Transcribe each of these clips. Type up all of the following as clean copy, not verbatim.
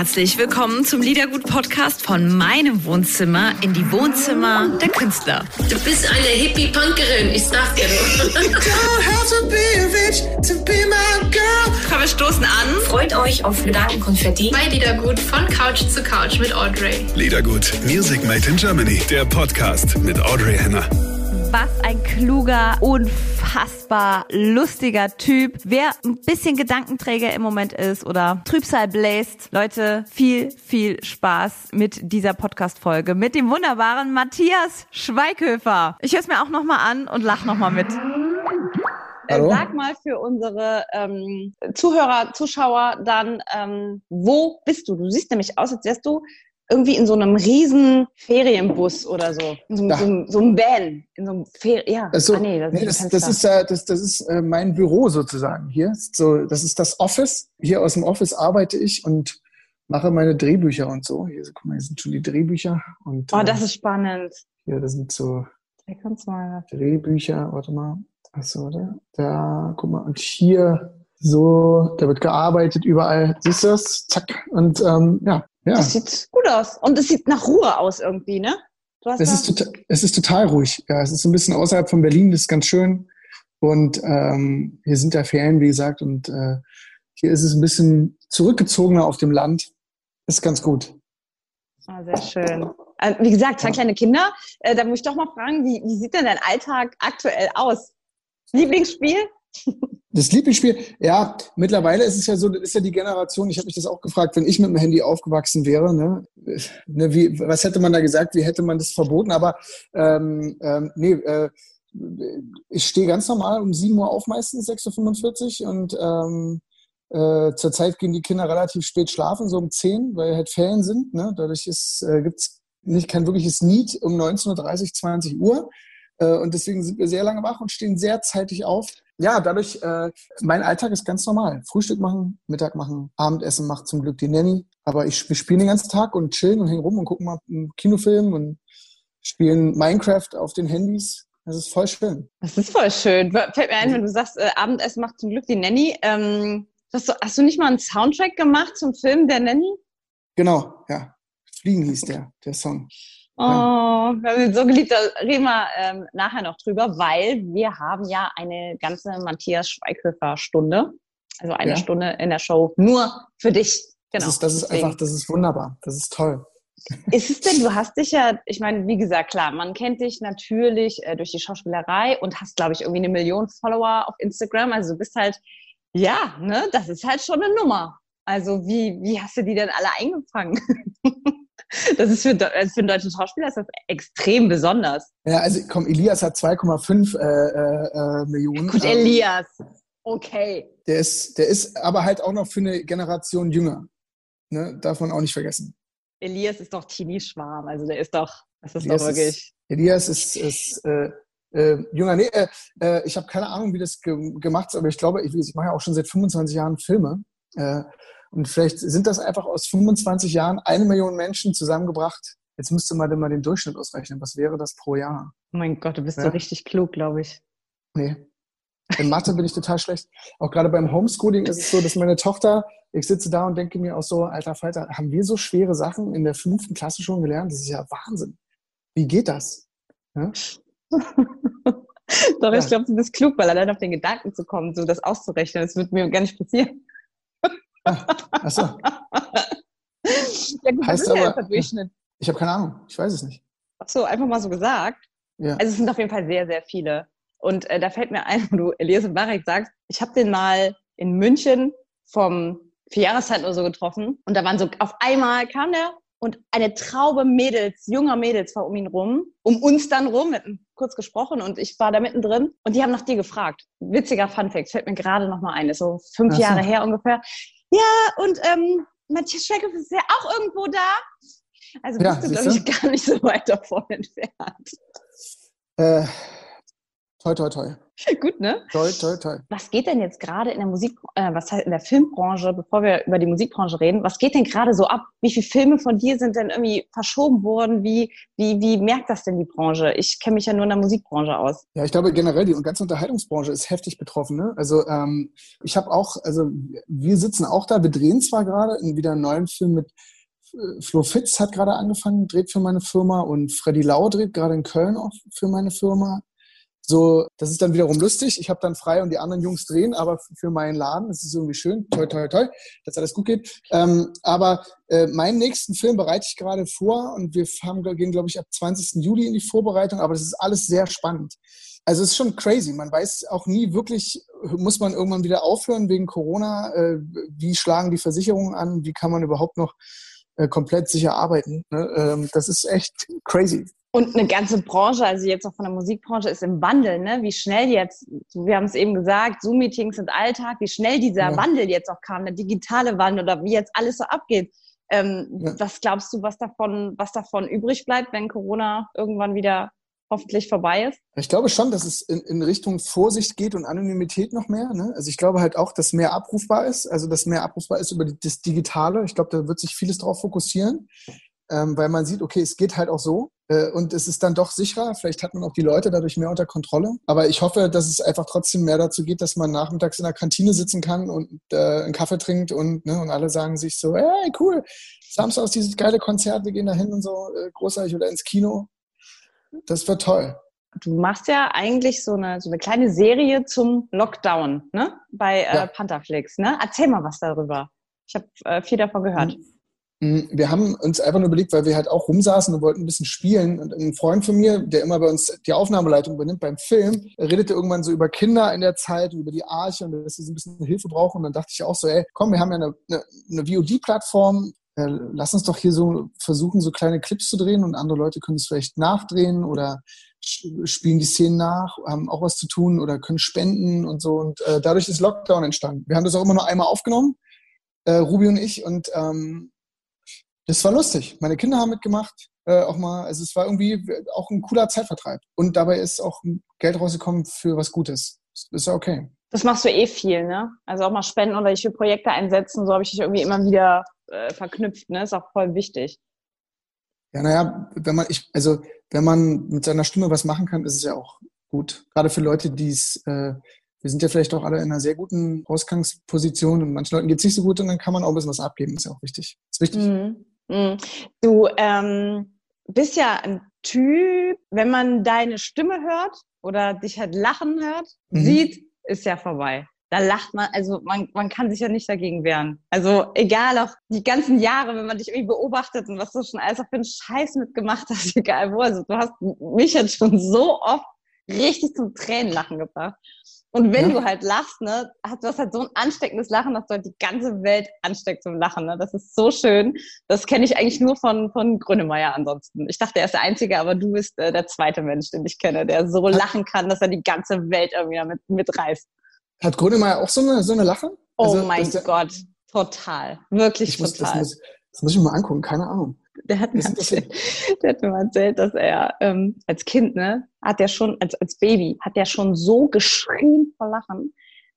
herzlich willkommen zum Liedergut-Podcast von meinem Wohnzimmer in die Wohnzimmer der Künstler. Du bist eine Hippie-Punkerin, ich sag dir doch. Komm, wir stoßen an. Freut euch auf Gedankenkonfetti bei Liedergut von Couch zu Couch mit Audrey. Liedergut, Music Made in Germany, der Podcast mit Audrey Hannah. Was ein kluger, unfassbar lustiger Typ. Wer ein bisschen Gedankenträger im Moment ist oder Trübsal bläst, Leute, viel, viel Spaß mit dieser Podcast-Folge mit dem wunderbaren Matthias Schweighöfer. Ich höre es mir auch nochmal an und lach nochmal mit. Hallo? Sag mal für unsere Zuhörer, Zuschauer dann, wo bist du? Du siehst nämlich aus, als wärst du irgendwie in so einem riesen Ferienbus oder so. In so, so einem Van. In so einem ja. So, das ist mein Büro sozusagen hier. So, das ist das Office. Hier aus dem Office arbeite ich und mache meine Drehbücher und so. Hier, guck mal, hier sind schon die Drehbücher. Und, das ist spannend. Hier, das sind so Drehbücher. Warte mal. Achso, da, guck mal. Und hier so, da wird gearbeitet überall. Siehst du das? Zack. Und ja. Das sieht gut aus. Und es sieht nach Ruhe aus irgendwie, ne? Es ist total ruhig. Ja, es ist ein bisschen außerhalb von Berlin, das ist ganz schön. Und hier sind ja Ferien, wie gesagt. Und hier ist es ein bisschen zurückgezogener auf dem Land. Das ist ganz gut. Ah, sehr schön. Wie gesagt, zwei kleine Kinder. Da muss ich doch mal fragen, wie sieht denn dein Alltag aktuell aus? Lieblingsspiel? Das Lieblingsspiel, ja, mittlerweile ist es ja so, das ist ja die Generation, ich habe mich das auch gefragt, wenn ich mit dem Handy aufgewachsen wäre, ne, was hätte man da gesagt, wie hätte man das verboten, aber ich stehe ganz normal um 7 Uhr auf meistens, 6.45 Uhr und zurzeit gehen die Kinder relativ spät schlafen, so um 10, weil halt Ferien sind, ne? Dadurch gibt es kein wirkliches Need um 19.30 Uhr, 20 Uhr. Und deswegen sind wir sehr lange wach und stehen sehr zeitig auf. Ja, dadurch, mein Alltag ist ganz normal. Frühstück machen, Mittag machen, Abendessen macht zum Glück die Nanny. Aber wir spielen den ganzen Tag und chillen und hängen rum und gucken mal einen Kinofilm und spielen Minecraft auf den Handys. Das ist voll schön. Das ist voll schön. Fällt mir ein, wenn du sagst, Abendessen macht zum Glück die Nanny. Hast du nicht mal einen Soundtrack gemacht zum Film der Nanny? Genau, ja. Fliegen hieß der Song. Oh, wir haben ihn so geliebt, da reden wir nachher noch drüber, weil wir haben ja eine ganze Matthias Schweighöfer-Stunde, also eine Stunde in der Show nur für dich. Genau. Das ist wunderbar, das ist toll. Ist es denn, du hast dich ja, ich meine, wie gesagt, klar, man kennt dich natürlich durch die Schauspielerei und hast, glaube ich, irgendwie 1 Million Follower auf Instagram, also du bist halt, ja, ne, das ist halt schon eine Nummer. Also wie hast du die denn alle eingefangen? Das ist für einen deutschen Schauspieler ist das extrem besonders. Ja, also komm, Elias hat 2,5 Millionen. Gut, Elias. Okay. Der ist aber halt auch noch für eine Generation jünger. Ne? Darf man auch nicht vergessen. Elias ist doch Teenie-Schwarm. Also der ist doch, das ist Elias doch wirklich... Elias ist jünger. Nee, ich habe keine Ahnung, wie das gemacht ist, aber ich glaube, ich mache ja auch schon seit 25 Jahren Filme. Und vielleicht sind das einfach aus 25 Jahren 1 Million Menschen zusammengebracht. Jetzt müsste man mal den Durchschnitt ausrechnen. Was wäre das pro Jahr? Oh mein Gott, du bist so richtig klug, glaube ich. Nee. In Mathe bin ich total schlecht. Auch gerade beim Homeschooling ist es so, dass meine Tochter, ich sitze da und denke mir auch so, alter Falter, haben wir so schwere Sachen in der 5. Klasse schon gelernt? Das ist ja Wahnsinn. Wie geht das? Ja? Doch, ich glaube, du bist klug, weil allein auf den Gedanken zu kommen, so das auszurechnen, das wird mir gar nicht passieren. Ach so. Ja, gut, heißt das ist aber, Durchschnitt. Ich habe keine Ahnung, ich weiß es nicht. Ach so, einfach mal so gesagt. Ja. Also es sind auf jeden Fall sehr, sehr viele. Und da fällt mir ein, wo du Elias und Marek sagst, ich habe den mal in München vom 4-Jahreszeit oder so getroffen und da waren so, auf einmal kam der und eine Traube Mädels, junger Mädels war um ihn rum, um uns dann rum, wir hatten kurz gesprochen und ich war da mittendrin und die haben nach dir gefragt. Witziger Funfact, fällt mir gerade nochmal ein, ist so 5 Jahre her ungefähr. Ja, und Matthias Schweighöfer ist ja auch irgendwo da. Also bist du, glaube ich, gar nicht so weit davon entfernt. Toi, toi, toi. Gut, ne? Toi, toi, toi. Was geht denn jetzt gerade in der Filmbranche, bevor wir über die Musikbranche reden, was geht denn gerade so ab? Wie viele Filme von dir sind denn irgendwie verschoben worden? Wie merkt das denn die Branche? Ich kenne mich ja nur in der Musikbranche aus. Ja, ich glaube generell, die ganze Unterhaltungsbranche ist heftig betroffen, ne? Also ich habe auch, also wir sitzen auch da, wir drehen zwar gerade wieder einen neuen Film mit Flo Fitz hat gerade angefangen, dreht für meine Firma und Freddy Lau dreht gerade in Köln auch für meine Firma. So, das ist dann wiederum lustig. Ich habe dann frei und die anderen Jungs drehen, aber für meinen Laden, das ist irgendwie schön, toi, toi, toi, dass alles gut geht. Aber meinen nächsten Film bereite ich gerade vor und wir gehen, glaube ich, ab 20. Juli in die Vorbereitung, aber das ist alles sehr spannend. Also es ist schon crazy. Man weiß auch nie wirklich, muss man irgendwann wieder aufhören wegen Corona? Wie schlagen die Versicherungen an? Wie kann man überhaupt noch komplett sicher arbeiten? Ne? Das ist echt crazy. Und eine ganze Branche, also jetzt auch von der Musikbranche, ist im Wandel, ne? Wie schnell jetzt, wir haben es eben gesagt, Zoom-Meetings sind Alltag, wie schnell dieser Wandel jetzt auch kam, der digitale Wandel oder wie jetzt alles so abgeht. Was glaubst du, was davon übrig bleibt, wenn Corona irgendwann wieder hoffentlich vorbei ist? Ich glaube schon, dass es in Richtung Vorsicht geht und Anonymität noch mehr, ne? Also ich glaube halt auch, dass mehr abrufbar ist, über das Digitale. Ich glaube, da wird sich vieles drauf fokussieren. Weil man sieht, okay, es geht halt auch so und es ist dann doch sicherer. Vielleicht hat man auch die Leute dadurch mehr unter Kontrolle. Aber ich hoffe, dass es einfach trotzdem mehr dazu geht, dass man nachmittags in der Kantine sitzen kann und einen Kaffee trinkt und alle sagen sich so, hey, cool, samstags dieses geile Konzert, wir gehen da hin und so, großartig, oder ins Kino. Das wird toll. Du machst ja eigentlich so eine kleine Serie zum Lockdown, ne? Bei Pantherflix, ne? Erzähl mal was darüber. Ich habe viel davon gehört. Mhm. Wir haben uns einfach nur überlegt, weil wir halt auch rumsaßen und wollten ein bisschen spielen. Und ein Freund von mir, der immer bei uns die Aufnahmeleitung übernimmt beim Film, redete irgendwann so über Kinder in der Zeit, über die Arche und dass sie so ein bisschen Hilfe brauchen. Und dann dachte ich auch so, ey, komm, wir haben ja eine VOD-Plattform. Lass uns doch hier so versuchen, so kleine Clips zu drehen und andere Leute können es vielleicht nachdrehen oder spielen die Szenen nach, haben auch was zu tun oder können spenden und so. Und dadurch ist Lockdown entstanden. Wir haben das auch immer nur einmal aufgenommen, Ruby und ich, und das war lustig. Meine Kinder haben mitgemacht, auch mal. Also es war irgendwie auch ein cooler Zeitvertreib. Und dabei ist auch Geld rausgekommen für was Gutes. Das ist ja okay. Das machst du eh viel, ne? Also auch mal spenden oder ich will Projekte einsetzen. So habe ich dich irgendwie immer wieder verknüpft, ne? Ist auch voll wichtig. Ja, naja, wenn man mit seiner Stimme was machen kann, ist es ja auch gut. Gerade für Leute, die es... Wir sind ja vielleicht auch alle in einer sehr guten Ausgangsposition und manchen Leuten geht es nicht so gut und dann kann man auch ein bisschen was abgeben, ist ja auch wichtig. Ist wichtig. Mhm. Mhm. Du bist ja ein Typ, wenn man deine Stimme hört oder dich halt lachen hört, sieht, ist ja vorbei. Da lacht man, also man kann sich ja nicht dagegen wehren. Also egal, auch die ganzen Jahre, wenn man dich irgendwie beobachtet und was du schon alles auf den Scheiß mitgemacht hast, egal wo. Also du hast mich jetzt schon so oft richtig zum Tränenlachen gebracht. Und wenn du halt lachst, ne, du hast halt so ein ansteckendes Lachen, dass du halt die ganze Welt ansteckt zum Lachen, ne? Das ist so schön. Das kenne ich eigentlich nur von Grönemeyer ansonsten. Ich dachte, er ist der Einzige, aber du bist der zweite Mensch, den ich kenne, der so lachen kann, dass er die ganze Welt irgendwie damit mitreißt. Hat Grönemeyer auch so eine Lache? Oh also, mein Gott, total. Wirklich total. Das muss ich mir mal angucken, keine Ahnung. Der hat mir erzählt, dass er als Kind, ne, als Baby hat der schon so geschrien vor Lachen,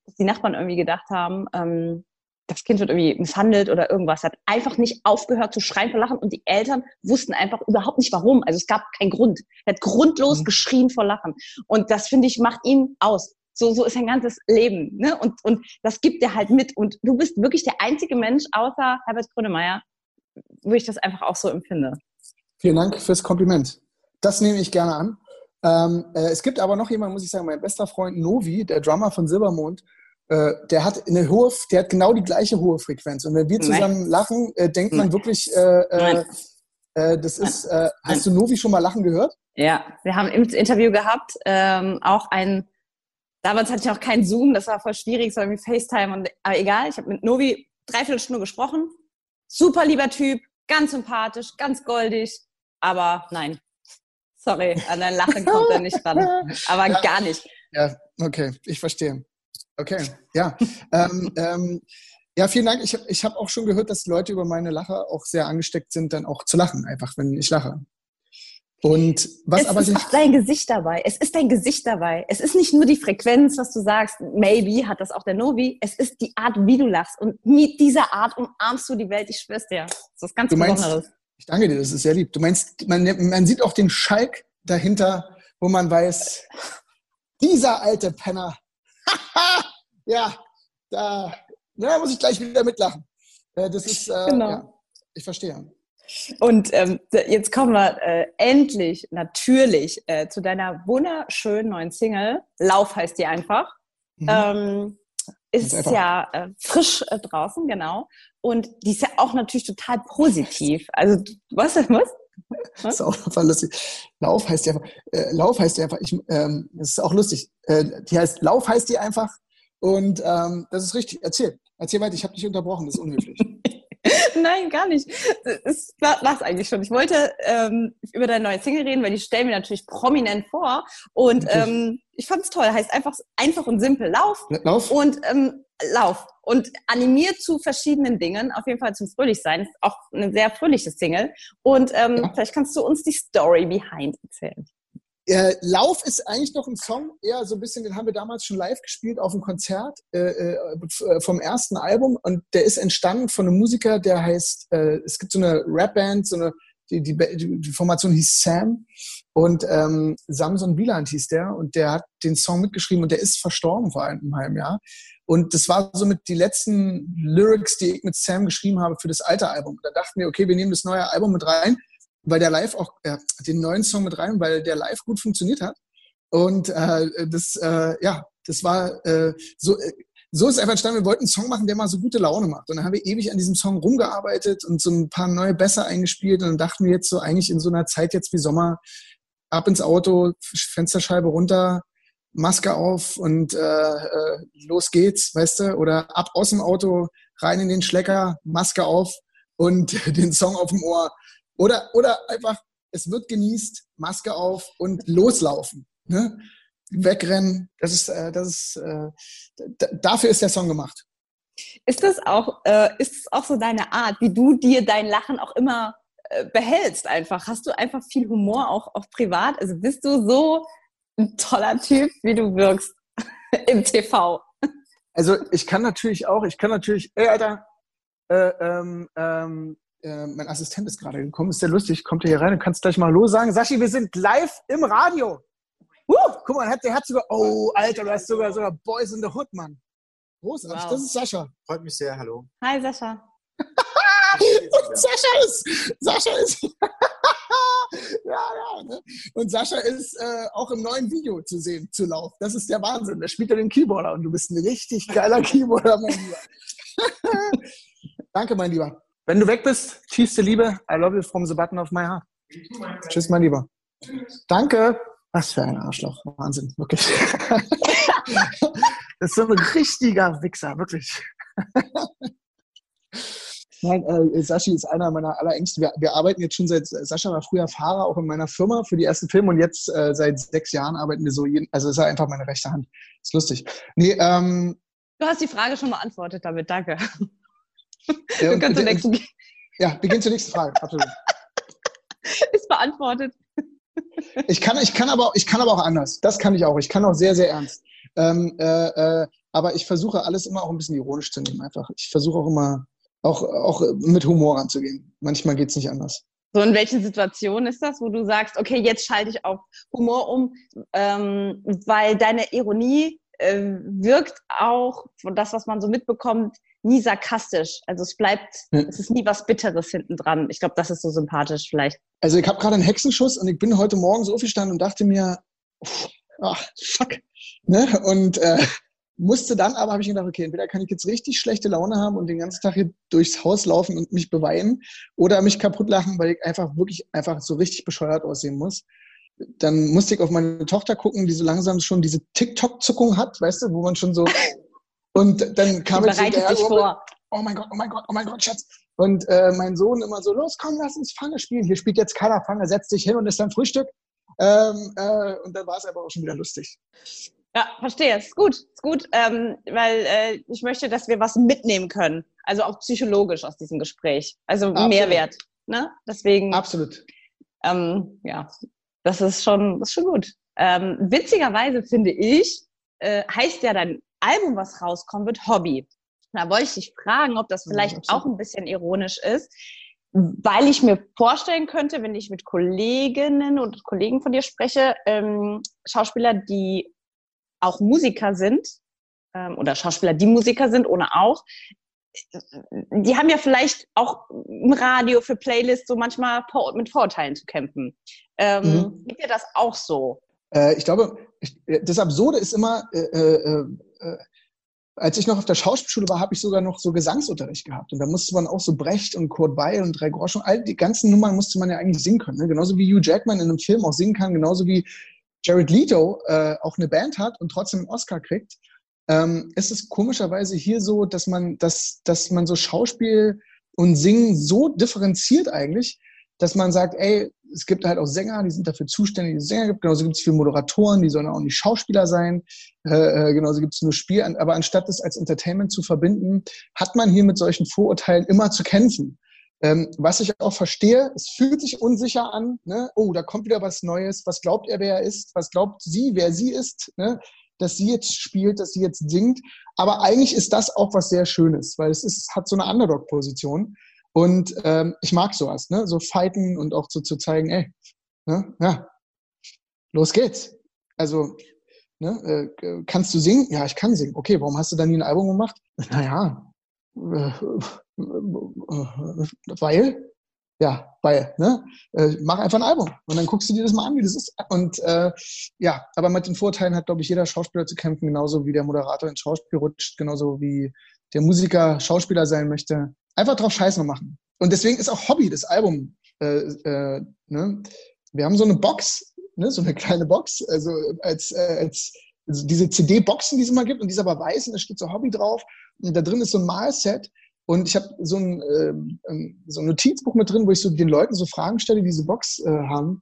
dass die Nachbarn irgendwie gedacht haben, das Kind wird irgendwie misshandelt oder irgendwas. Er hat einfach nicht aufgehört zu schreien vor Lachen und die Eltern wussten einfach überhaupt nicht warum. Also es gab keinen Grund. Er hat grundlos geschrien vor Lachen. Und das, finde ich, macht ihn aus. So ist sein ganzes Leben, ne? Und das gibt er halt mit. Und du bist wirklich der einzige Mensch außer Herbert Grönemeyer, wo ich das einfach auch so empfinde. Vielen Dank fürs Kompliment. Das nehme ich gerne an. Es gibt aber noch jemanden, muss ich sagen, mein bester Freund Novi, der Drummer von Silbermond, der hat genau die gleiche hohe Frequenz. Und wenn wir zusammen lachen, denkt man wirklich, das ist, hast du Novi schon mal lachen gehört? Ja, wir haben im Interview gehabt, damals hatte ich auch keinen Zoom, das war voll schwierig, es war irgendwie FaceTime, aber egal, ich habe mit Novi 3/4 Stunde gesprochen. Super lieber Typ, ganz sympathisch, ganz goldig, aber nein, sorry, an dein Lachen kommt er nicht ran, aber ja, gar nicht. Ja, okay, ich verstehe. Okay, ja. Ja, vielen Dank. Ich hab auch schon gehört, dass Leute über meine Lache auch sehr angesteckt sind, dann auch zu lachen, einfach, wenn ich lache. Und was es aber ist auch dein Gesicht dabei. Es ist dein Gesicht dabei. Es ist nicht nur die Frequenz, was du sagst. Maybe hat das auch der Novi. Es ist die Art, wie du lachst. Und mit dieser Art umarmst du die Welt. Ich schwör's dir. Das ist was ganz Besonderes. Ich danke dir, das ist sehr lieb. Du meinst, man sieht auch den Schalk dahinter, wo man weiß, dieser alte Penner. Ja, da muss ich gleich wieder mitlachen. Das ist, genau. Ja, ich verstehe. Und jetzt kommen wir endlich, natürlich, zu deiner wunderschönen neuen Single. Lauf heißt die einfach. Mhm. Ist einfach. Ja frisch draußen, genau. Und die ist ja auch natürlich total positiv. Also, was? Ist auch total lustig. Lauf heißt die einfach. Das ist auch lustig. Lauf heißt die einfach. Und das ist richtig. Erzähl weiter. Ich habe dich unterbrochen. Das ist unhöflich. Nein, gar nicht. Das war's eigentlich schon. Ich wollte über deine neue Single reden, weil die stellen wir natürlich prominent vor. Und ich fand's toll. Heißt einfach und simpel Lauf. Und Lauf. Und animiert zu verschiedenen Dingen. Auf jeden Fall zum Fröhlichsein. Ist auch eine sehr fröhliche Single. Und vielleicht kannst du uns die Story behind erzählen. Lauf ist eigentlich noch ein Song, eher so ein bisschen, den haben wir damals schon live gespielt auf einem Konzert vom ersten Album, und der ist entstanden von einem Musiker, der heißt, es gibt so eine Rapband, die Formation hieß Sam, und Samson Bieland hieß der, und der hat den Song mitgeschrieben, und der ist verstorben vor einem halben Jahr, und das war somit die letzten Lyrics, die ich mit Sam geschrieben habe für das alte Album. Da dachten wir, okay, wir nehmen das neue Album mit rein, weil der live auch den neuen Song mit rein, weil der live gut funktioniert hat. Und das war so ist einfach entstanden. Wir wollten einen Song machen, der mal so gute Laune macht. Und dann haben wir ewig an diesem Song rumgearbeitet und so ein paar neue Bässe eingespielt. Und dann dachten wir jetzt so eigentlich in so einer Zeit jetzt wie Sommer, ab ins Auto, Fensterscheibe runter, Maske auf und los geht's, weißt du? Oder ab aus dem Auto, rein in den Schlecker, Maske auf und den Song auf dem Ohr. Oder einfach, es wird genießt, Maske auf und loslaufen. Ne? Wegrennen, dafür ist der Song gemacht. Ist das auch so deine Art, wie du dir dein Lachen auch immer behältst einfach? Hast du einfach viel Humor auch privat? Also bist du so ein toller Typ, wie du wirkst im TV? Also ich kann natürlich, ey Alter, mein Assistent ist gerade gekommen, ist sehr lustig, kommt hier rein und kannst gleich mal los sagen. Saschi, wir sind live im Radio. Guck mal, der hat sogar, oh, Alter, du hast sogar Boys in the Hood, Mann. Großartig, wow. Das ist Sascha. Freut mich sehr, hallo. Hi, Sascha. Und Sascha ist, ja, ne? Und Sascha ist auch im neuen Video zu sehen, zu Lauf. Das ist der Wahnsinn, da spielt er den Keyboarder und du bist ein richtig geiler Keyboarder, mein Lieber. Danke, mein Lieber. Wenn du weg bist, tiefste Liebe, I love you from the button of my heart. Tschüss, mein Lieber. Danke. Was für ein Arschloch. Wahnsinn, wirklich. Das ist so ein richtiger Wichser, wirklich. Nein, Saschi ist einer meiner allerengsten. Wir arbeiten jetzt schon seit, Sascha war früher Fahrer, auch in meiner Firma für die ersten Filme, und jetzt seit 6 Jahren arbeiten wir so, also ist er einfach meine rechte Hand. Ist lustig. Nee, du hast die Frage schon beantwortet damit, danke. Ja, wir gehen zur nächsten Frage. Absolut. Ist beantwortet. Ich kann aber auch anders. Das kann ich auch. Ich kann auch sehr, sehr ernst. Aber ich versuche alles immer auch ein bisschen ironisch zu nehmen. Einfach. Ich versuche auch immer auch mit Humor ranzugehen. Manchmal geht es nicht anders. So, in welchen Situationen ist das, wo du sagst, okay, jetzt schalte ich auf Humor um, weil deine Ironie wirkt auch, das, was man so mitbekommt, nie sarkastisch. Also es bleibt, es ist nie was Bitteres hinten dran. Ich glaube, das ist so sympathisch vielleicht. Also ich habe gerade einen Hexenschuss und ich bin heute Morgen so aufgestanden und dachte mir, fuck. Ne? Und musste dann, aber habe ich gedacht, okay, entweder kann ich jetzt richtig schlechte Laune haben und den ganzen Tag hier durchs Haus laufen und mich beweinen oder mich kaputt lachen, weil ich einfach so richtig bescheuert aussehen muss. Dann musste ich auf meine Tochter gucken, die so langsam schon diese TikTok-Zuckung hat, weißt du, wo man schon so... Und dann kam ich so hinterher, oh mein Gott, Schatz. Und mein Sohn immer so, los, komm, lass uns Fange spielen. Hier spielt jetzt keiner Fange, setz dich hin und isst dann Frühstück. Und dann war es aber auch schon wieder lustig. Ja, verstehe. Ist gut, weil ich möchte, dass wir was mitnehmen können. Also auch psychologisch aus diesem Gespräch. Also Mehrwert. Ne? Deswegen. Absolut. Ja, das ist schon gut. Witzigerweise finde ich, heißt ja dein Album, was rauskommen wird, Hobby. Da wollte ich dich fragen, ob das vielleicht auch ein bisschen ironisch ist, weil ich mir vorstellen könnte, wenn ich mit Kolleginnen und Kollegen von dir spreche, Schauspieler, die auch Musiker sind, oder Schauspieler, die Musiker sind, ohne auch, die haben ja vielleicht auch im Radio für Playlists so manchmal mit Vorurteilen zu kämpfen. Geht dir das auch so? Ich glaube, das Absurde ist immer, als ich noch auf der Schauspielschule war, habe ich sogar noch so Gesangsunterricht gehabt. Und da musste man auch so Brecht und Kurt Weil und Drei Groschen, all die ganzen Nummern musste man ja eigentlich singen können. Ne? Genauso wie Hugh Jackman in einem Film auch singen kann, genauso wie Jared Leto auch eine Band hat und trotzdem einen Oscar kriegt. Es ist komischerweise hier so, dass man so Schauspiel und Singen so differenziert eigentlich, dass man sagt, ey, es gibt halt auch Sänger, die sind dafür zuständig, dass es Sänger gibt. Genauso gibt es viele Moderatoren, die sollen auch nicht Schauspieler sein. Genauso gibt es nur Spiel. Aber anstatt das als Entertainment zu verbinden, hat man hier mit solchen Vorurteilen immer zu kämpfen. Was ich auch verstehe, es fühlt sich unsicher an. Ne? Oh, da kommt wieder was Neues. Was glaubt er, wer er ist? Was glaubt sie, wer sie ist? Ne? Dass sie jetzt spielt, dass sie jetzt singt. Aber eigentlich ist das auch was sehr Schönes, weil es hat so eine Underdog-Position. Und ich mag sowas, ne? So fighten und auch so zu zeigen, ey, ne? Ja, los geht's. Also, ne? Kannst du singen? Ja, ich kann singen. Okay, warum hast du dann nie ein Album gemacht? Naja, weil, ne? Mach einfach ein Album und dann guckst du dir das mal an, wie das ist. Und ja, aber mit den Vorurteilen hat, glaube ich, jeder Schauspieler zu kämpfen, genauso wie der Moderator ins Schauspiel rutscht, genauso wie der Musiker Schauspieler sein möchte. Einfach drauf Scheiße machen. Und deswegen ist auch Hobby das Album. Ne? Wir haben so eine Box, ne? So eine kleine Box, also als diese CD-Boxen, die es immer gibt, und die ist aber weiß und da steht so Hobby drauf. Und da drin ist so ein Malset. Und ich habe so ein Notizbuch mit drin, wo ich so den Leuten so Fragen stelle, die diese Box haben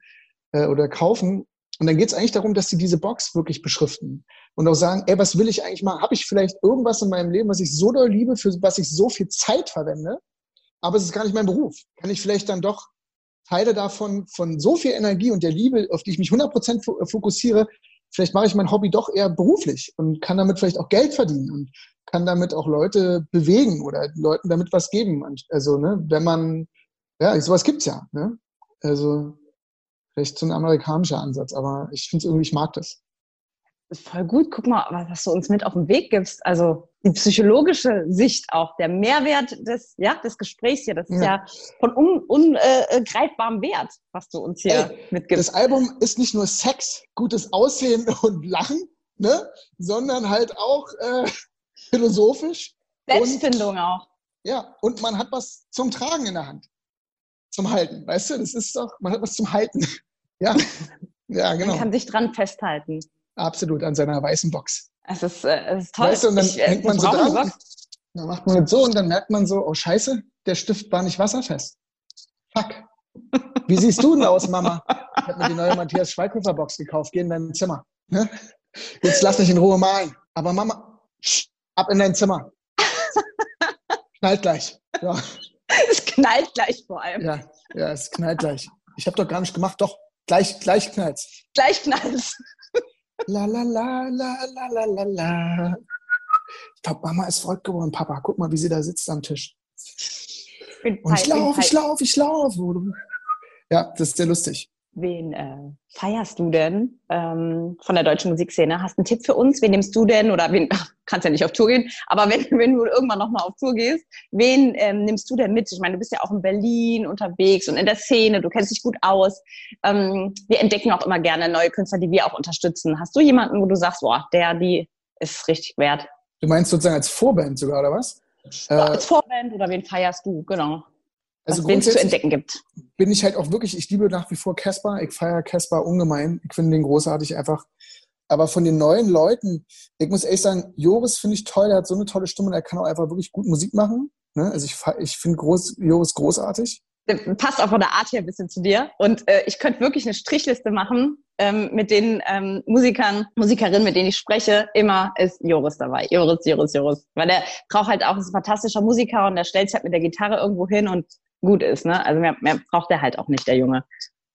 oder kaufen. Und dann geht es eigentlich darum, dass sie diese Box wirklich beschriften und auch sagen, ey, was will ich eigentlich mal? Habe ich vielleicht irgendwas in meinem Leben, was ich so doll liebe, für was ich so viel Zeit verwende, aber es ist gar nicht mein Beruf? Kann ich vielleicht dann doch Teile davon, von so viel Energie und der Liebe, auf die ich mich 100% fokussiere, vielleicht mache ich mein Hobby doch eher beruflich und kann damit vielleicht auch Geld verdienen und kann damit auch Leute bewegen oder Leuten damit was geben. Also, ne, wenn man, ja, sowas gibt's ja, ne? Also, vielleicht so ein amerikanischer Ansatz, aber ich finde es irgendwie, ich mag das. Voll gut, guck mal, was du uns mit auf den Weg gibst. Also die psychologische Sicht auch, der Mehrwert des Gesprächs hier, das ist ja von ungreifbarem Wert, was du uns hier mitgibst. Das Album ist nicht nur Sex, gutes Aussehen und Lachen, ne, sondern halt auch philosophisch. Selbstfindung und, auch. Ja, und man hat was zum Tragen in der Hand, zum Halten, weißt du? Das ist doch, man hat was zum Halten. Ja, ja, genau. Man kann sich dran festhalten. Absolut, an seiner weißen Box. Es ist toll. Weißt du, und dann hängt man so dran, dann macht man so und dann merkt man so, oh scheiße, der Stift war nicht wasserfest. Fuck. Wie siehst du denn aus, Mama? Ich habe mir die neue Matthias Schweighöfer Box gekauft, geh in dein Zimmer. Ne? Jetzt lass mich in Ruhe malen. Aber Mama, ab in dein Zimmer. Knallt gleich. Ja. Es knallt gleich vor allem. Ja, es knallt gleich. Ich habe doch gar nicht gemacht, doch. Gleich knallt's. Gleich knallt's. La la la la la la la la. Ich glaube, Mama ist verrückt geworden, Papa. Guck mal, wie sie da sitzt am Tisch. Und ich laufe. Ja, das ist sehr lustig. Wen feierst du denn von der deutschen Musikszene? Hast du einen Tipp für uns? Wen nimmst du denn? Oder wen? Ach, kannst ja nicht auf Tour gehen. Aber wenn du irgendwann nochmal auf Tour gehst, wen nimmst du denn mit? Ich meine, du bist ja auch in Berlin unterwegs und in der Szene. Du kennst dich gut aus. Wir entdecken auch immer gerne neue Künstler, die wir auch unterstützen. Hast du jemanden, wo du sagst, boah, die ist richtig wert? Du meinst sozusagen als Vorband sogar, oder was? Ja, als Vorband oder wen feierst du? Genau. Also was es zu entdecken gibt. Bin ich halt auch wirklich, ich liebe nach wie vor Kaspar, ich feiere Kaspar ungemein, ich finde den großartig einfach, aber von den neuen Leuten, ich muss ehrlich sagen, Joris finde ich toll, er hat so eine tolle Stimme und er kann auch einfach wirklich gut Musik machen, ne? Also ich finde Joris großartig. Passt auch von der Art her ein bisschen zu dir und ich könnte wirklich eine Strichliste machen mit den Musikerinnen, mit denen ich spreche, immer ist Joris dabei. Joris, weil der braucht halt auch, ist ein fantastischer Musiker und der stellt sich halt mit der Gitarre irgendwo hin und gut ist, ne? Also mehr braucht er halt auch nicht, der Junge.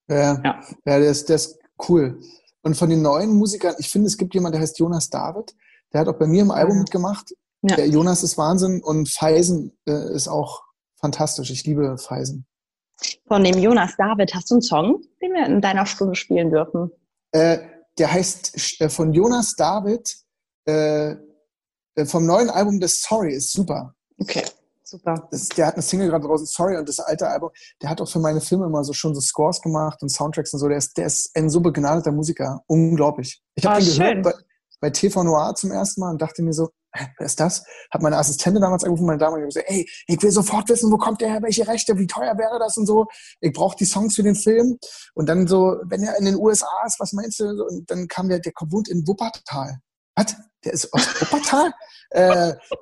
Ja, der ist cool. Und von den neuen Musikern, ich finde, es gibt jemanden, der heißt Jonas David. Der hat auch bei mir im Album mitgemacht. Ja. Der Jonas ist Wahnsinn und Feisen ist auch fantastisch. Ich liebe Feisen. Von dem Jonas David, hast du einen Song, den wir in deiner Stunde spielen dürfen? Der heißt von Jonas David, vom neuen Album, das Sorry ist super. Okay, super. Der hat eine Single gerade draußen, Sorry, und das alte Album, der hat auch für meine Filme immer so schon so Scores gemacht und Soundtracks und so. Der ist ein so begnadeter Musiker. Unglaublich. Ich habe den gehört bei TV Noir zum ersten Mal und dachte mir so, wer ist das? Hab meine Assistentin damals angerufen, meine Dame, und gesagt, ey, ich will sofort wissen, wo kommt der her, welche Rechte, wie teuer wäre das und so. Ich brauche die Songs für den Film. Und dann so, wenn er in den USA ist, was meinst du? Und dann kam der wohnt in Wuppertal. Was? Der ist aus Wuppertal?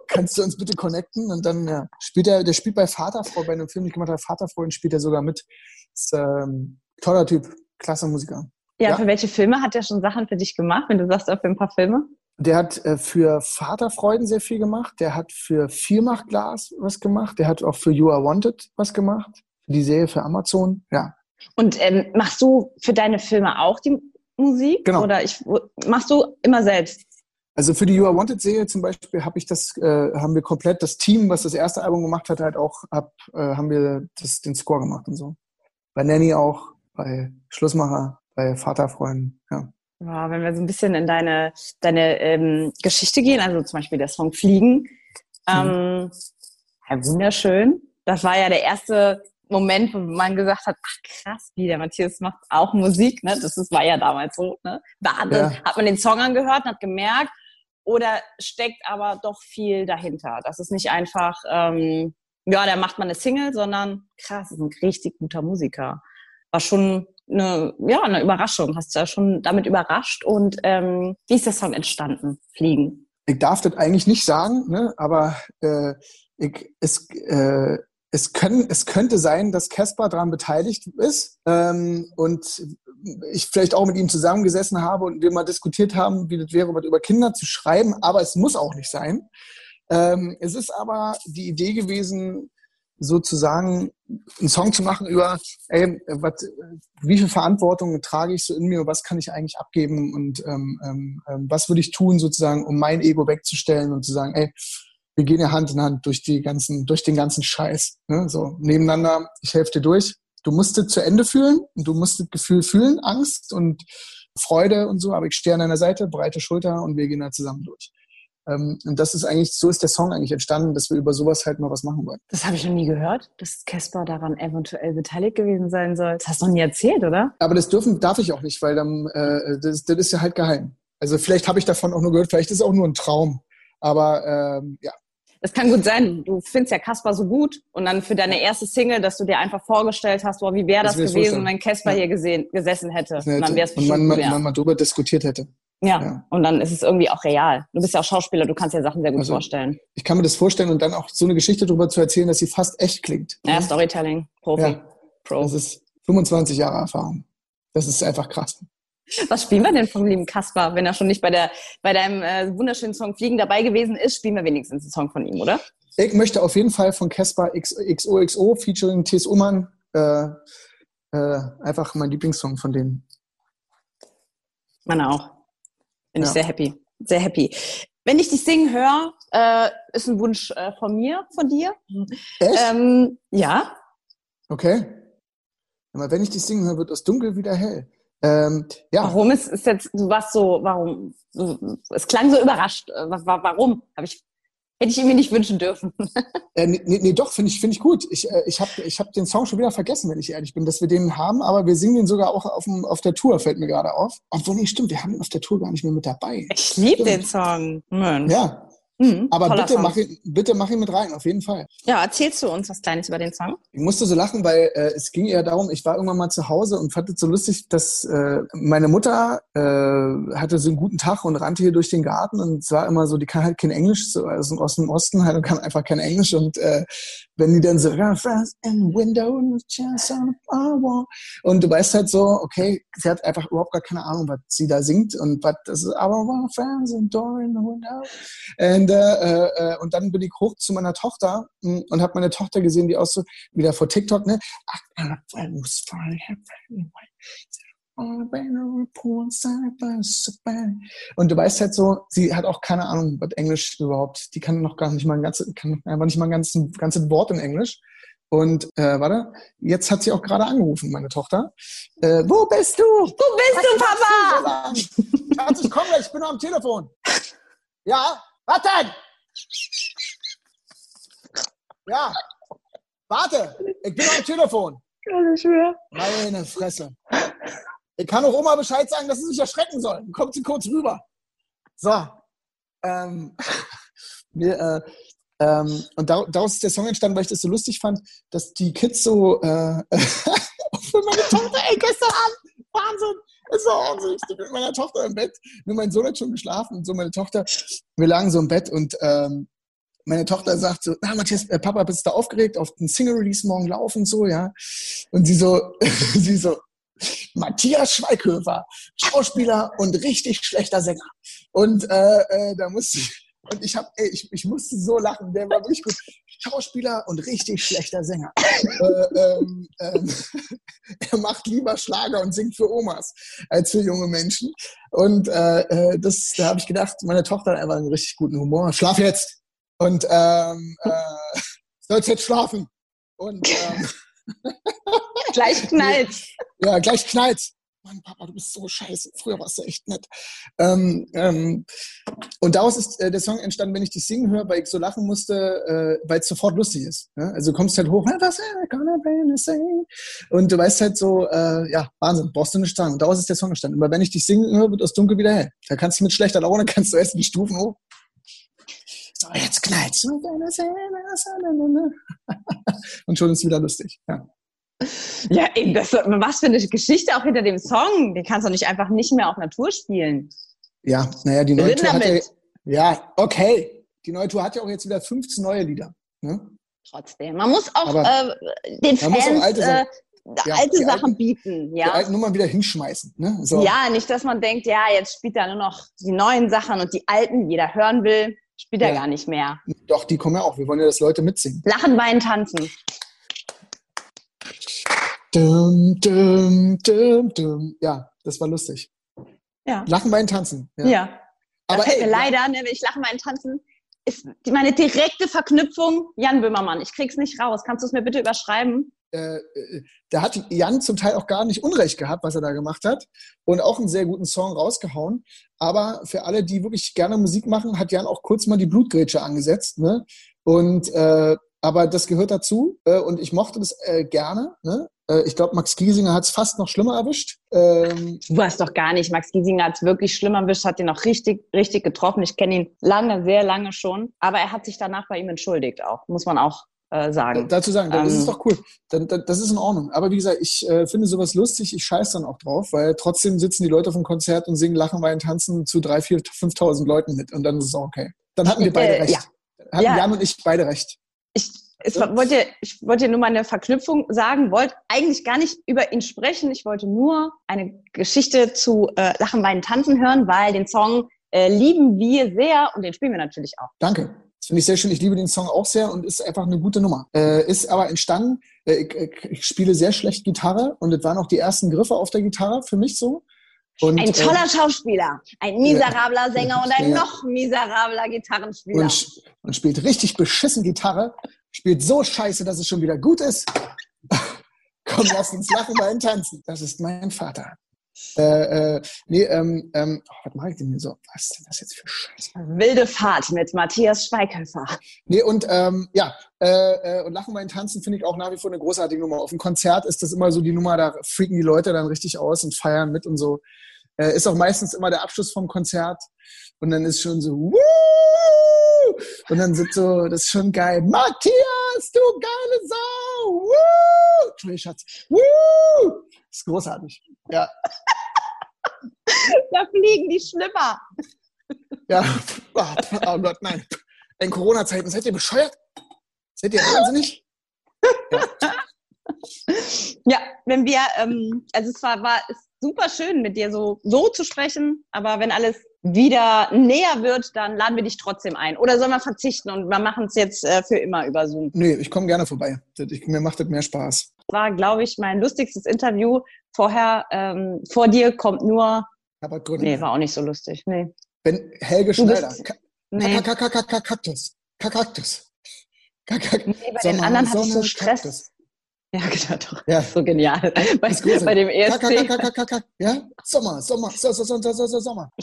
Kannst du uns bitte connecten? Und dann spielt er, der spielt bei Vaterfrau, bei einem Film, den ich gemacht habe, Vaterfreund, spielt er sogar mit. Ist toller Typ, klasse Musiker. Ja, für welche Filme hat der schon Sachen für dich gemacht, wenn du sagst, auch für ein paar Filme? Der hat für Vaterfreuden sehr viel gemacht. Der hat für Vielmachglas was gemacht. Der hat auch für You Are Wanted was gemacht. Die Serie für Amazon, ja. Und machst du für deine Filme auch die Musik? Genau. Oder machst du immer selbst? Also für die You Are Wanted Serie zum Beispiel haben wir komplett das Team, was das erste Album gemacht hat, halt auch haben wir den Score gemacht und so. Bei Nanny auch, bei Schlussmacher, bei Vaterfreunden, ja. Wow, wenn wir so ein bisschen in deine Geschichte gehen, also zum Beispiel der Song Fliegen, ja, wunderschön. Das war ja der erste Moment, wo man gesagt hat, ach krass, wie der Matthias macht auch Musik, ne? Das war ja damals so, ne? Hat man den Song angehört und hat gemerkt, oder steckt aber doch viel dahinter. Das ist nicht einfach, da macht man eine Single, sondern krass, ist ein richtig guter Musiker. War schon eine Überraschung. Hast du ja schon damit überrascht. Und wie ist der Song entstanden, Fliegen? Ich darf das eigentlich nicht sagen, ne? Aber es könnte sein, dass Kaspar daran beteiligt ist und ich vielleicht auch mit ihm zusammengesessen habe und wir mal diskutiert haben, wie das wäre, was über Kinder zu schreiben. Aber es muss auch nicht sein. Es ist aber die Idee gewesen, sozusagen einen Song zu machen über, wie viel Verantwortung trage ich so in mir und was kann ich eigentlich abgeben und was würde ich tun sozusagen, um mein Ego wegzustellen und zu sagen, wir gehen ja Hand in Hand durch den ganzen Scheiß, ne? So nebeneinander, ich helfe dir durch. Du musst es zu Ende fühlen und du musst das Gefühl fühlen, Angst und Freude und so, aber ich stehe an deiner Seite, breite Schulter und wir gehen da zusammen durch. Und das ist eigentlich, so ist der Song eigentlich entstanden, dass wir über sowas halt mal was machen wollen. Das habe ich noch nie gehört, dass Kaspar daran eventuell beteiligt gewesen sein soll. Das hast du noch nie erzählt, oder? Aber das darf ich auch nicht, weil dann, das ist ja halt geheim. Also vielleicht habe ich davon auch nur gehört, vielleicht ist es auch nur ein Traum. Aber ja. Das kann gut sein. Du findest ja Kaspar so gut und dann für deine erste Single, dass du dir einfach vorgestellt hast, boah, wie wäre das gewesen, wenn Kaspar hier gesessen hätte. Und dann wäre es bestimmt und man mal drüber diskutiert hätte. Ja, und dann ist es irgendwie auch real. Du bist ja auch Schauspieler, du kannst ja Sachen sehr gut vorstellen. Ich kann mir das vorstellen und dann auch so eine Geschichte darüber zu erzählen, dass sie fast echt klingt. Ja, Storytelling, Profi. Ja. Pro. Das ist 25 Jahre Erfahrung. Das ist einfach krass. Was spielen wir denn vom lieben Kaspar, wenn er schon nicht bei deinem wunderschönen Song Fliegen dabei gewesen ist? Spielen wir wenigstens einen Song von ihm, oder? Ich möchte auf jeden Fall von Kaspar XOXO featuring T.S. Ullmann einfach mein Lieblingssong von denen. Meine auch. Bin ich sehr happy, sehr happy. Wenn ich dich singen höre, ist ein Wunsch von dir. Echt? Ja. Okay. Aber wenn ich dich singen höre, wird aus dunkel wieder hell. Warum ist jetzt, du warst so, warum? Es klang so überrascht. Warum? Hätte ich mir nicht wünschen dürfen. Nee, doch, finde ich gut. Ich hab den Song schon wieder vergessen, wenn ich ehrlich bin, dass wir den haben, aber wir singen den sogar auch auf der Tour, fällt mir gerade auf. Obwohl, nee, stimmt, wir haben ihn auf der Tour gar nicht mehr mit dabei. Ich liebe den Song. Mensch. Ja. Aber bitte mach ihn mit rein, auf jeden Fall. Ja, erzählst du uns was Kleines über den Song? Ich musste so lachen, weil es ging eher darum, ich war irgendwann mal zu Hause und fand es so lustig, dass meine Mutter hatte so einen guten Tag und rannte hier durch den Garten und es war immer so, die kann halt kein Englisch, so, also aus dem Osten halt und kann einfach kein Englisch und wenn die dann so und du weißt halt so, okay, sie hat einfach überhaupt gar keine Ahnung, was sie da singt und was das ist, aber Wochenende und dann bin ich hoch zu meiner Tochter und habe meine Tochter gesehen, die auch so wieder vor TikTok, ne? Und du weißt halt so, sie hat auch keine Ahnung, was Englisch überhaupt, die kann noch gar nicht mal ein ganzes, kann einfach nicht mal ein ganzes Wort in Englisch. Und, warte, jetzt hat sie auch gerade angerufen, meine Tochter. Wo bist du? Wo bist du, Papa? Ich komm gleich, ich bin noch am Telefon. Ja, warte! Ja, warte, ich bin noch am Telefon. Meine Fresse. Ich kann auch Oma Bescheid sagen, dass sie sich erschrecken soll. Dann kommt sie kurz rüber. So. Und daraus ist der Song entstanden, weil ich das so lustig fand, dass die Kids so für meine Tochter, ey, gestern Abend, Wahnsinn, das war wahnsinnig, ich bin mit meiner Tochter im Bett, nur mein Sohn hat schon geschlafen und so meine Tochter, wir lagen so im Bett und meine Tochter sagt so, Matthias, Papa, bist du aufgeregt, auf den Single-Release morgen laufen, so, ja, und sie so, sie so, Matthias Schweighöfer, Schauspieler und richtig schlechter Sänger und da musste ich, und ich musste so lachen, der war wirklich gut. Schauspieler und richtig schlechter Sänger. Er macht lieber Schlager und singt für Omas als für junge Menschen. Und da habe ich gedacht, meine Tochter hat einfach einen richtig guten Humor. Schlaf jetzt! Und sollst jetzt schlafen! Und gleich knallt's! Ja, gleich knallt's! Mann, Papa, du bist so scheiße. Früher warst du echt nett. Und daraus ist der Song entstanden, wenn ich dich singen höre, weil ich so lachen musste, weil es sofort lustig ist. Ja? Also du kommst halt hoch, und du weißt halt so, ja, Wahnsinn, brauchst du nicht sagen. Und daraus ist der Song entstanden. Aber wenn ich dich singen höre, wird aus Dunkel wieder hell. Da kannst du mit schlechter Laune, kannst du erst die Stufen hoch. So, jetzt knallt's. Und schon ist wieder lustig, ja. Ja, ey, was für eine Geschichte auch hinter dem Song. Den kannst du nicht einfach nicht mehr auf Natur spielen. Ja, naja, die neue Tour hat ja, okay. Die neue Tour hat ja auch jetzt wieder 15 neue Lieder. Ne? Trotzdem. Man muss auch den Fans alte Sachen bieten. Ja? Die alten Nummern wieder hinschmeißen. Ne? So. Ja, nicht, dass man denkt, ja, jetzt spielt er nur noch die neuen Sachen und die alten, die jeder hören will, spielt er gar nicht mehr. Doch, die kommen ja auch. Wir wollen ja, dass Leute mitsingen. Lachen, weinen, tanzen. Dum, dum, dum, dum. Ja, das war lustig. Ja. Lachen, Weinen, Tanzen. Ja. Ja. Aber fällt mir leider, ne, wenn ich Lachen, Weinen, Tanzen, ist meine direkte Verknüpfung Jan Böhmermann. Ich krieg's nicht raus. Kannst du es mir bitte überschreiben? Da hat Jan zum Teil auch gar nicht Unrecht gehabt, was er da gemacht hat und auch einen sehr guten Song rausgehauen, aber für alle, die wirklich gerne Musik machen, hat Jan auch kurz mal die Blutgrätsche angesetzt, ne? Und aber das gehört dazu und ich mochte das gerne, ne? Ich glaube, Max Giesinger hat es fast noch schlimmer erwischt. Du hast doch gar nicht. Max Giesinger hat es wirklich schlimmer erwischt, hat ihn auch richtig, richtig getroffen. Ich kenne ihn lange, sehr lange schon. Aber er hat sich danach bei ihm entschuldigt auch, muss man auch sagen. Dazu sagen, dann ist es doch cool. Dann, das ist in Ordnung. Aber wie gesagt, ich finde sowas lustig. Ich scheiße dann auch drauf, weil trotzdem sitzen die Leute vom Konzert und singen, lachen, weinen, tanzen zu 3.000, 4.000, 5.000 Leuten mit. Und dann ist es auch okay. Dann hatten wir beide recht. Ja. Hatten Jan und ich beide recht. Ich wollte nur mal eine Verknüpfung sagen, wollte eigentlich gar nicht über ihn sprechen. Ich wollte nur eine Geschichte zu Lachen, Weinen, Tanzen hören, weil den Song lieben wir sehr und den spielen wir natürlich auch. Danke. Das finde ich sehr schön. Ich liebe den Song auch sehr und ist einfach eine gute Nummer. Ist aber entstanden, ich spiele sehr schlecht Gitarre und es waren auch die ersten Griffe auf der Gitarre für mich so. Und, ein toller Schauspieler, ein miserabler Sänger und ein noch miserabler Gitarrenspieler. Und spielt richtig beschissen Gitarre, spielt so scheiße, dass es schon wieder gut ist. Komm, lass uns lachen, weinen, tanzen. Das ist mein Vater. Was mache ich denn hier so? Was ist denn das jetzt für Scheiße? Wilde Fahrt mit Matthias Schweighöfer. Nee, und und Lachen, Weinen, Tanzen finde ich auch nach wie vor eine großartige Nummer. Auf dem Konzert ist das immer so die Nummer, da freaken die Leute dann richtig aus und feiern mit und so. Ist auch meistens immer der Abschluss vom Konzert und dann ist schon so, wuh! Und dann sind so, das ist schon geil. Matthias, du geile Sau! Wuh! Entschuldigung, Schatz. Wuh! Das ist großartig. Ja. Da fliegen die Schlipper. Ja. Oh Gott, nein. In Corona-Zeiten, seid ihr bescheuert? Seid ihr wahnsinnig? Ja. Ja, wenn wir, also es war super schön, mit dir so zu sprechen, aber wenn alles wieder näher wird, dann laden wir dich trotzdem ein. Oder soll man verzichten und wir machen es jetzt für immer über Zoom? Nee, ich komme gerne vorbei. Mir macht das mehr Spaß. Das war, glaube ich, mein lustigstes Interview. Vorher, vor dir kommt nur... Herbert Grönemeyer. Nee, war auch nicht so lustig. Nee. Wenn Helge Schneider... Kaktus. Nee, bei den anderen hatte ich so Stress. Ja, genau, doch. Ja. So genial. Bei dem ESC. Ja? Sommer. Ich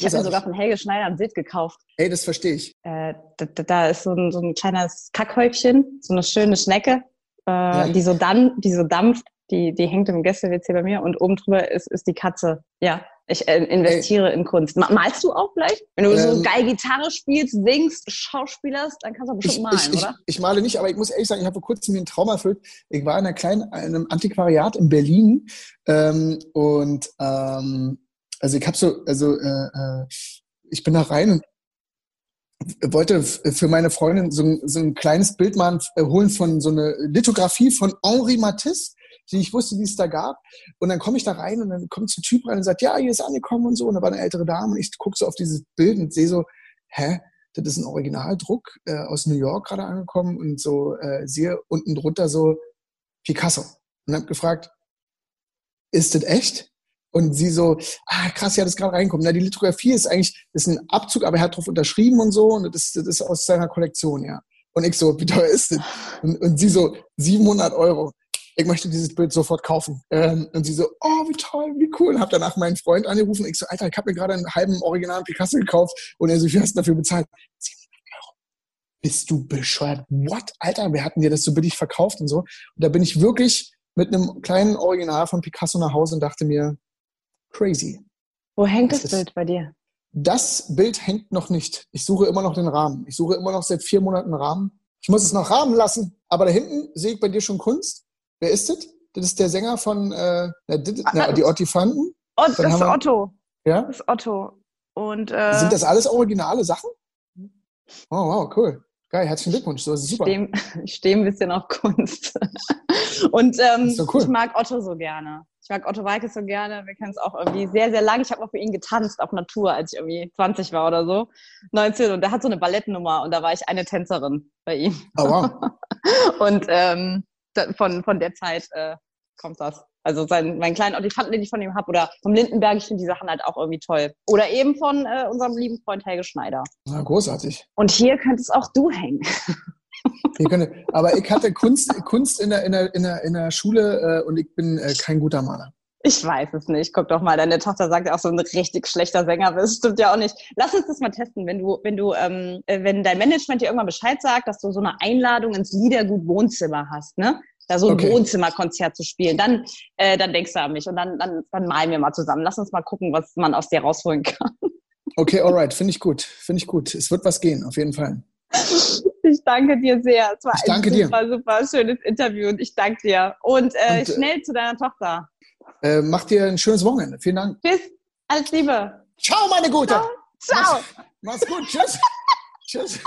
habe mir sogar von Helge Schneider ein Bild gekauft. Ey, das verstehe ich. Da ist so ein kleines Kackhäubchen, so eine schöne Schnecke, die so dampft, die hängt im Gäste-WC bei mir und oben drüber ist die Katze. Ja, ich investiere in Kunst. Malst du auch gleich? Wenn du so geil Gitarre spielst, singst, schauspielerst, dann kannst du bestimmt malen, oder? Ich male nicht, aber ich muss ehrlich sagen, ich habe vor kurzem mir einen Traum erfüllt. Ich war in einem Antiquariat in Berlin ich bin da rein und wollte für meine Freundin so ein kleines Bild mal holen von so einer Lithografie von Henri Matisse, die ich wusste, die es da gab. Und dann komme ich da rein und dann kommt so ein Typ rein und sagt, ja, hier ist angekommen und so. Und da war eine ältere Dame und ich gucke so auf dieses Bild und sehe so, das ist ein Originaldruck aus New York gerade angekommen und so sehe unten drunter so Picasso. Und habe gefragt, ist das echt? Und sie so, krass, ja, das gerade reinkommt. Na, die Lithografie ist ein Abzug, aber er hat drauf unterschrieben und so und das ist aus seiner Kollektion, ja. Und ich so, wie teuer ist das? Und sie so, 700 Euro. Ich möchte dieses Bild sofort kaufen. Und sie so, oh, wie toll, wie cool. Hab danach meinen Freund angerufen. Ich so, Alter, ich habe mir gerade einen halben originalen Picasso gekauft. Und er so, wie hast du dafür bezahlt? 7 Euro. Bist du bescheuert? What? Alter, wir hatten dir das so billig verkauft und so. Und da bin ich wirklich mit einem kleinen Original von Picasso nach Hause und dachte mir, crazy. Wo hängt das Bild bei dir? Das Bild hängt noch nicht. Ich suche immer noch den Rahmen. Ich suche immer noch seit 4 Monaten Rahmen. Ich muss es noch rahmen lassen. Aber da hinten sehe ich bei dir schon Kunst. Wer ist das? Das ist der Sänger von die Ottifanten. Das ist Otto. Ja? Das ist Otto. Und, sind das alles originale Sachen? Oh, wow, cool. Geil, herzlichen Glückwunsch. So ist es super. Ich stehe ein bisschen auf Kunst. Und so cool. Ich mag Otto so gerne. Ich mag Otto Walkes so gerne. Wir kennen es auch irgendwie sehr, sehr lange. Ich habe auch für ihn getanzt auf Natur, als ich irgendwie 20 war oder so. 19. Und der hat so eine Ballettnummer. Und da war ich eine Tänzerin bei ihm. Oh, wow. Und von der Zeit kommt das. Also meinen kleinen Olifanten, den ich von ihm habe, oder vom Lindenberg, ich finde die Sachen halt auch irgendwie toll. Oder eben von unserem lieben Freund Helge Schneider. Na, großartig. Und hier könntest auch du hängen. Aber ich hatte Kunst in der Schule und ich bin kein guter Maler. Ich weiß es nicht. Guck doch mal, deine Tochter sagt ja auch, so ein richtig schlechter Sänger bist. Stimmt ja auch nicht. Lass uns das mal testen. Wenn dein Management dir irgendwann Bescheid sagt, dass du so eine Einladung ins Liedergut Wohnzimmer hast, ne? Da so ein Wohnzimmerkonzert zu spielen, dann denkst du an mich und dann malen wir mal zusammen. Lass uns mal gucken, was man aus dir rausholen kann. Okay, alright. Finde ich gut. Es wird was gehen, auf jeden Fall. Ich danke dir sehr. Es war ein super, super schönes Interview und ich danke dir. Und schnell zu deiner Tochter. Mach dir ein schönes Wochenende. Vielen Dank. Tschüss. Alles Liebe. Ciao, meine Gute. Ciao. Mach's gut. Tschüss. Tschüss.